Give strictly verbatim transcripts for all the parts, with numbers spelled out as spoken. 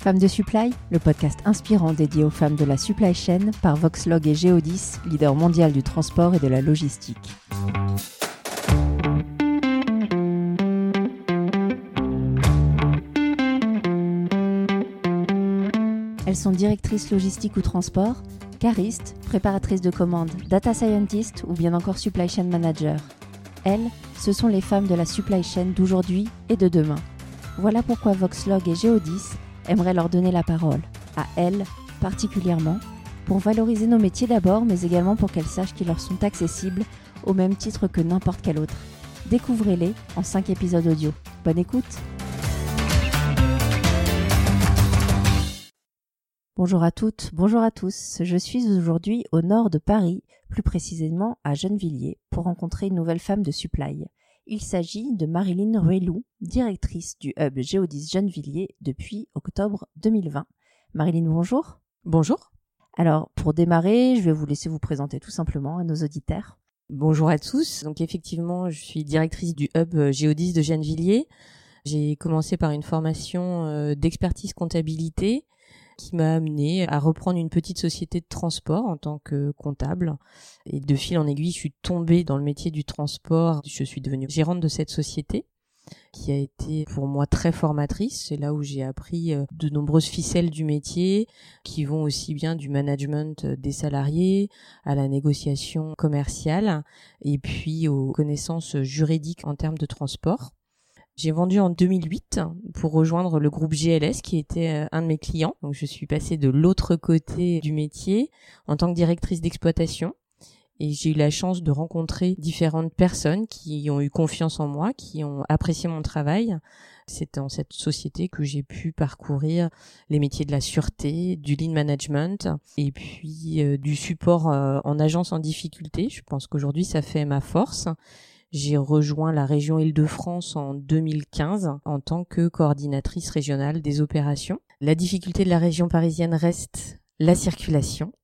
Femmes de Supply, le podcast inspirant dédié aux femmes de la supply chain par Voxlog et Geodis, leader mondial du transport et de la logistique. Elles sont directrices logistique ou transport, caristes, préparatrices de commandes, data scientist ou bien encore supply chain manager. Elles, ce sont les femmes de la supply chain d'aujourd'hui et de demain. Voilà pourquoi Voxlog et Geodis aimeraient leur donner la parole, à elles particulièrement, pour valoriser nos métiers d'abord, mais également pour qu'elles sachent qu'ils leur sont accessibles au même titre que n'importe quel autre. Découvrez-les en cinq épisodes audio. Bonne écoute! Bonjour à toutes, bonjour à tous. Je suis aujourd'hui au nord de Paris, plus précisément à Gennevilliers, pour rencontrer une nouvelle femme de supply. Il s'agit de Marilyn Relou, directrice du hub Geodis Gennevilliers depuis octobre deux mille vingt. Marilyn, bonjour. Bonjour. Alors, pour démarrer, je vais vous laisser vous présenter tout simplement à nos auditeurs. Bonjour à tous. Donc effectivement, je suis directrice du hub Geodis de Gennevilliers. J'ai commencé par une formation d'expertise comptabilité, qui m'a amenée à reprendre une petite société de transport en tant que comptable. Et de fil en aiguille, je suis tombée dans le métier du transport. Je suis devenue gérante de cette société, qui a été pour moi très formatrice. C'est là où j'ai appris de nombreuses ficelles du métier, qui vont aussi bien du management des salariés à la négociation commerciale, et puis aux connaissances juridiques en termes de transport. J'ai vendu en deux mille huit pour rejoindre le groupe G L S qui était un de mes clients. Donc je suis passée de l'autre côté du métier en tant que directrice d'exploitation et j'ai eu la chance de rencontrer différentes personnes qui ont eu confiance en moi, qui ont apprécié mon travail. C'est dans cette société que j'ai pu parcourir les métiers de la sûreté, du lean management et puis du support en agence en difficulté. Je pense qu'aujourd'hui ça fait ma force. J'ai rejoint la région Île-de-France en deux mille quinze en tant que coordinatrice régionale des opérations. La difficulté de la région parisienne reste la circulation,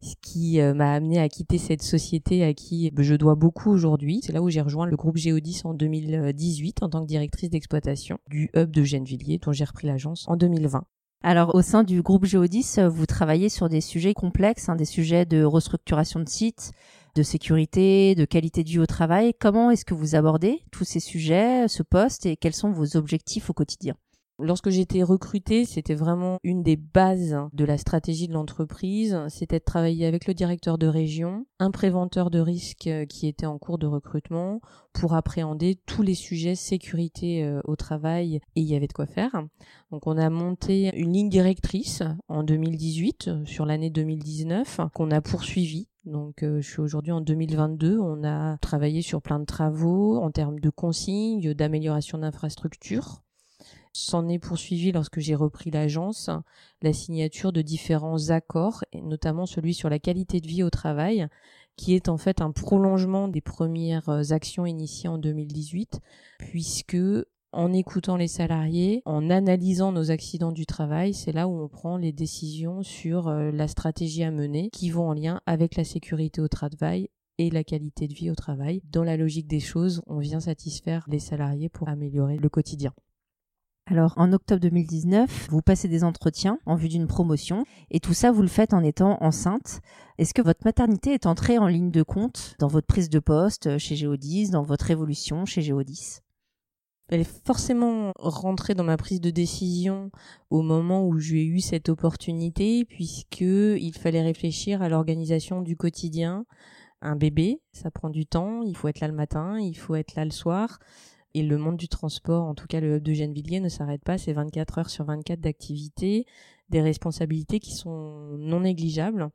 ce qui m'a amenée à quitter cette société à qui je dois beaucoup aujourd'hui. C'est là où j'ai rejoint le groupe Geodis en deux mille dix-huit en tant que directrice d'exploitation du hub de Gennevilliers dont j'ai repris l'agence en deux mille vingt. Alors, au sein du groupe Geodis, vous travaillez sur des sujets complexes, hein, des sujets de restructuration de sites, de sécurité, de qualité de vie au travail. Comment est-ce que vous abordez tous ces sujets, ce poste, et quels sont vos objectifs au quotidien ? Lorsque j'étais recrutée, c'était vraiment une des bases de la stratégie de l'entreprise, c'était de travailler avec le directeur de région, un préventeur de risque qui était en cours de recrutement pour appréhender tous les sujets sécurité au travail et il y avait de quoi faire. Donc on a monté une ligne directrice en deux mille dix-huit sur l'année deux mille dix-neuf qu'on a poursuivie. Donc euh, je suis aujourd'hui en deux mille vingt-deux, on a travaillé sur plein de travaux en termes de consignes, d'amélioration d'infrastructures. S'en est poursuivi lorsque j'ai repris l'agence, la signature de différents accords, et notamment celui sur la qualité de vie au travail, qui est en fait un prolongement des premières actions initiées en deux mille dix-huit, puisque en écoutant les salariés, en analysant nos accidents du travail, c'est là où on prend les décisions sur la stratégie à mener, qui vont en lien avec la sécurité au travail et la qualité de vie au travail. Dans la logique des choses, on vient satisfaire les salariés pour améliorer le quotidien. Alors, en octobre deux mille dix-neuf, vous passez des entretiens en vue d'une promotion et tout ça, vous le faites en étant enceinte. Est-ce que votre maternité est entrée en ligne de compte dans votre prise de poste chez Geodis, dans votre évolution chez Geodis ? Elle est forcément rentrée dans ma prise de décision au moment où j'ai eu cette opportunité puisqu'il fallait réfléchir à l'organisation du quotidien. Un bébé, ça prend du temps, il faut être là le matin, il faut être là le soir. Et le monde du transport, en tout cas le hub de Gennevilliers, ne s'arrête pas. C'est vingt-quatre heures sur vingt-quatre d'activité, des responsabilités qui sont non négligeables.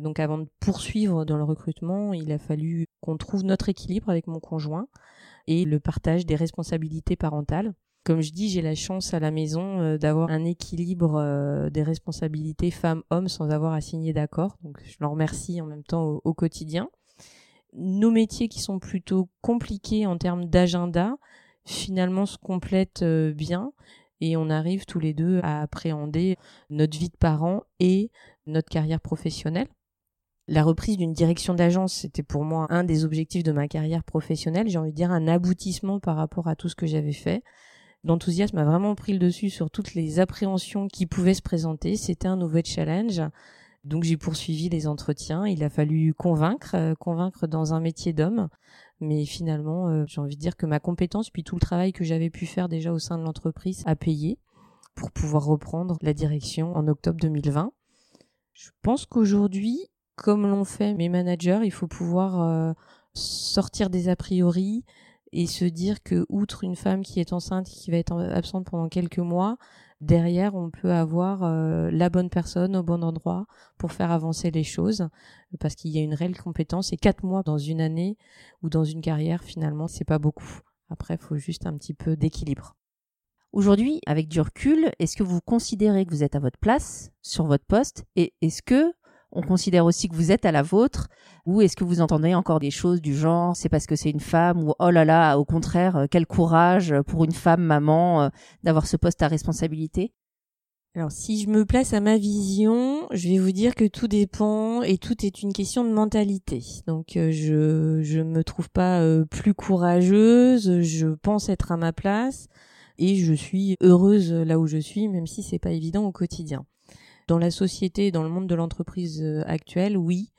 Donc avant de poursuivre dans le recrutement, il a fallu qu'on trouve notre équilibre avec mon conjoint et le partage des responsabilités parentales. Comme je dis, j'ai la chance à la maison d'avoir un équilibre des responsabilités femmes-hommes sans avoir à signer d'accord. Donc je leur remercie en même temps au, au quotidien. Nos métiers qui sont plutôt compliqués en termes d'agenda, finalement se complètent bien et on arrive tous les deux à appréhender notre vie de parents et notre carrière professionnelle. La reprise d'une direction d'agence, c'était pour moi un des objectifs de ma carrière professionnelle, j'ai envie de dire un aboutissement par rapport à tout ce que j'avais fait. l'enthousiasme a vraiment pris le dessus sur toutes les appréhensions qui pouvaient se présenter. C'était un nouveau challenge. Donc j'ai poursuivi les entretiens. Il a fallu convaincre, convaincre dans un métier d'homme. Mais finalement, j'ai envie de dire que ma compétence, puis tout le travail que j'avais pu faire déjà au sein de l'entreprise, a payé pour pouvoir reprendre la direction en octobre deux mille vingt. Je pense qu'aujourd'hui, comme l'ont fait mes managers, il faut pouvoir sortir des a priori et se dire que, outre une femme qui est enceinte et qui va être absente pendant quelques mois, derrière, on peut avoir euh, la bonne personne au bon endroit pour faire avancer les choses, parce qu'il y a une réelle compétence. Et quatre mois dans une année ou dans une carrière, finalement, c'est pas beaucoup. Après, il faut juste un petit peu d'équilibre. Aujourd'hui, avec du recul, est-ce que vous considérez que vous êtes à votre place, sur votre poste, et est-ce que on considère aussi que vous êtes à la vôtre, ou est-ce que vous entendez encore des choses du genre « c'est parce que c'est une femme » ou « oh là là, au contraire, quel courage pour une femme maman d'avoir ce poste à responsabilité ». Alors si je me place à ma vision, je vais vous dire que tout dépend et tout est une question de mentalité. Donc je je me trouve pas plus courageuse, je pense être à ma place et je suis heureuse là où je suis, même si c'est pas évident au quotidien. Dans la société, dans le monde de l'entreprise actuelle, oui,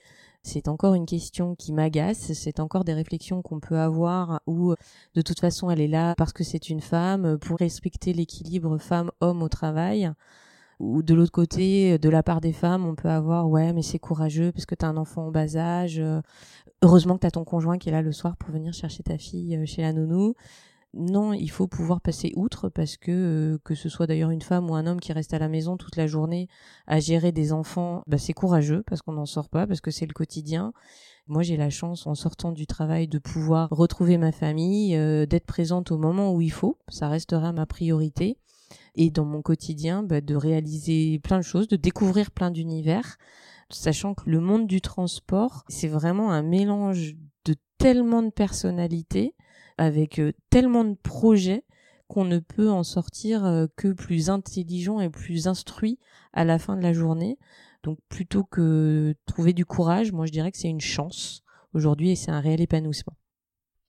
c'est encore une question qui m'agace, c'est encore des réflexions qu'on peut avoir où de toute façon elle est là parce que c'est une femme, pour respecter l'équilibre femme-homme au travail. Ou de l'autre côté, de la part des femmes, on peut avoir « ouais, mais c'est courageux parce que t'as un enfant en bas âge, heureusement que t'as ton conjoint qui est là le soir pour venir chercher ta fille chez la nounou ». Non, il faut pouvoir passer outre parce que, que ce soit d'ailleurs une femme ou un homme qui reste à la maison toute la journée à gérer des enfants, bah c'est courageux parce qu'on n'en sort pas, parce que c'est le quotidien. Moi, j'ai la chance, en sortant du travail, de pouvoir retrouver ma famille, euh, d'être présente au moment où il faut. Ça restera ma priorité. Et dans mon quotidien, bah, de réaliser plein de choses, de découvrir plein d'univers, sachant que le monde du transport, c'est vraiment un mélange de tellement de personnalités, avec tellement de projets qu'on ne peut en sortir que plus intelligent et plus instruit à la fin de la journée. Donc plutôt que trouver du courage, moi je dirais que c'est une chance aujourd'hui et c'est un réel épanouissement.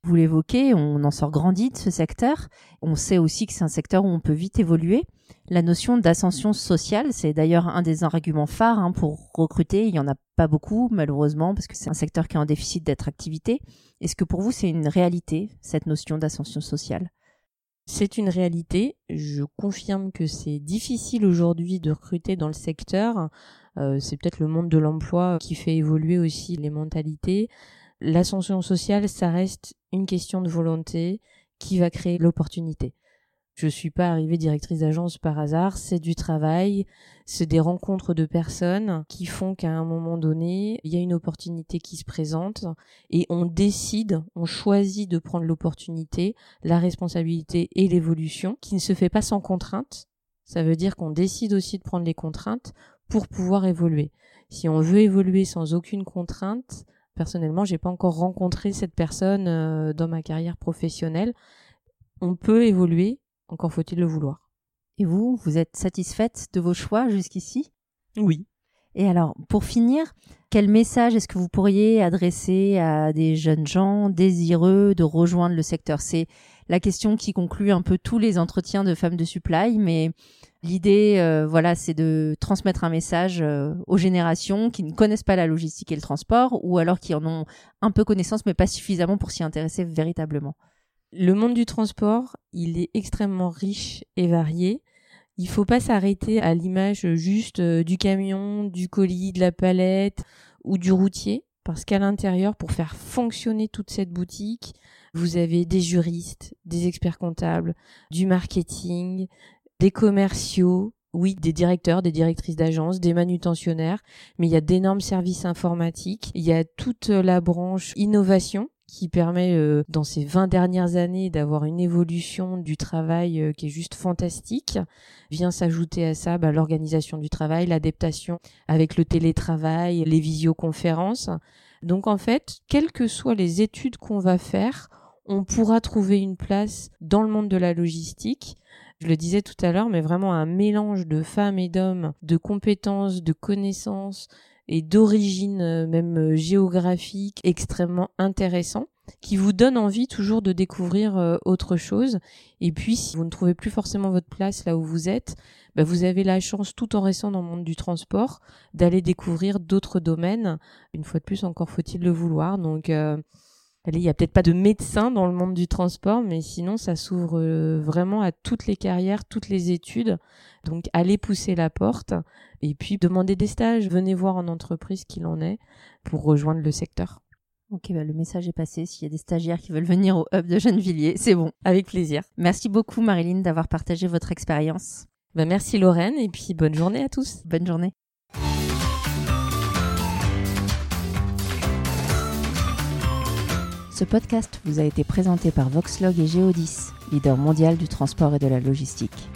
Vous l'évoquez, on en sort grandi de ce secteur. On sait aussi que c'est un secteur où on peut vite évoluer. La notion d'ascension sociale, c'est d'ailleurs un des arguments phares hein, pour recruter. Il n'y en a pas beaucoup, malheureusement, parce que c'est un secteur qui est en déficit d'attractivité. Est-ce que pour vous, c'est une réalité, cette notion d'ascension sociale ? C'est une réalité. Je confirme que c'est difficile aujourd'hui de recruter dans le secteur. Euh, c'est peut-être le monde de l'emploi qui fait évoluer aussi les mentalités. L'ascension sociale, ça reste une question de volonté qui va créer l'opportunité. Je ne suis pas arrivée directrice d'agence par hasard, c'est du travail, c'est des rencontres de personnes qui font qu'à un moment donné, il y a une opportunité qui se présente et on décide, on choisit de prendre l'opportunité, la responsabilité et l'évolution qui ne se fait pas sans contrainte. Ça veut dire qu'on décide aussi de prendre les contraintes pour pouvoir évoluer. Si on veut évoluer sans aucune contrainte, personnellement, j'ai pas encore rencontré cette personne dans ma carrière professionnelle. On peut évoluer, encore faut-il le vouloir. Et vous, vous êtes satisfaite de vos choix jusqu'ici ? Oui. Et alors, pour finir, quel message est-ce que vous pourriez adresser à des jeunes gens désireux de rejoindre le secteur ? C'est la question qui conclut un peu tous les entretiens de Femmes de Supply, mais l'idée, euh, voilà, c'est de transmettre un message euh, aux générations qui ne connaissent pas la logistique et le transport, ou alors qui en ont un peu connaissance, mais pas suffisamment pour s'y intéresser véritablement. Le monde du transport, il est extrêmement riche et varié. Il ne faut pas s'arrêter à l'image juste du camion, du colis, de la palette ou du routier, parce qu'à l'intérieur, pour faire fonctionner toute cette boutique, vous avez des juristes, des experts comptables, du marketing, des commerciaux, oui, des directeurs, des directrices d'agence, des manutentionnaires, mais il y a d'énormes services informatiques, il y a toute la branche innovation qui permet euh, dans ces vingt dernières années d'avoir une évolution du travail euh, qui est juste fantastique. Vient s'ajouter à ça bah, l'organisation du travail, l'adaptation avec le télétravail, les visioconférences. Donc en fait, quelles que soient les études qu'on va faire, on pourra trouver une place dans le monde de la logistique. Je le disais tout à l'heure, mais vraiment un mélange de femmes et d'hommes, de compétences, de connaissances et d'origine même géographique extrêmement intéressant. qui vous donne envie toujours de découvrir autre chose. Et puis, si vous ne trouvez plus forcément votre place là où vous êtes, bah vous avez la chance, tout en restant dans le monde du transport, d'aller découvrir d'autres domaines. Une fois de plus, encore faut-il le vouloir. Donc, euh, allez, il n'y a peut-être pas de médecin dans le monde du transport, mais sinon, ça s'ouvre vraiment à toutes les carrières, toutes les études. Donc, allez pousser la porte et puis demandez des stages. Venez voir en entreprise qu'il en est pour rejoindre le secteur. Ok, bah le message est passé. S'il y a des stagiaires qui veulent venir au hub de Gennevilliers, c'est bon. Avec plaisir. Merci beaucoup, Marilyn, d'avoir partagé votre expérience. Bah merci, Lorraine, et puis bonne journée à tous. Bonne journée. Ce podcast vous a été présenté par Voxlog et Geodis, leader mondial du transport et de la logistique.